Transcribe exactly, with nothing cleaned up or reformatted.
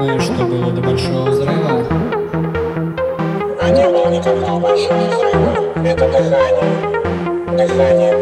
думаю, что было до большого взрыва. А не было никакого большого взрыва. Это дыхание. Дыхание.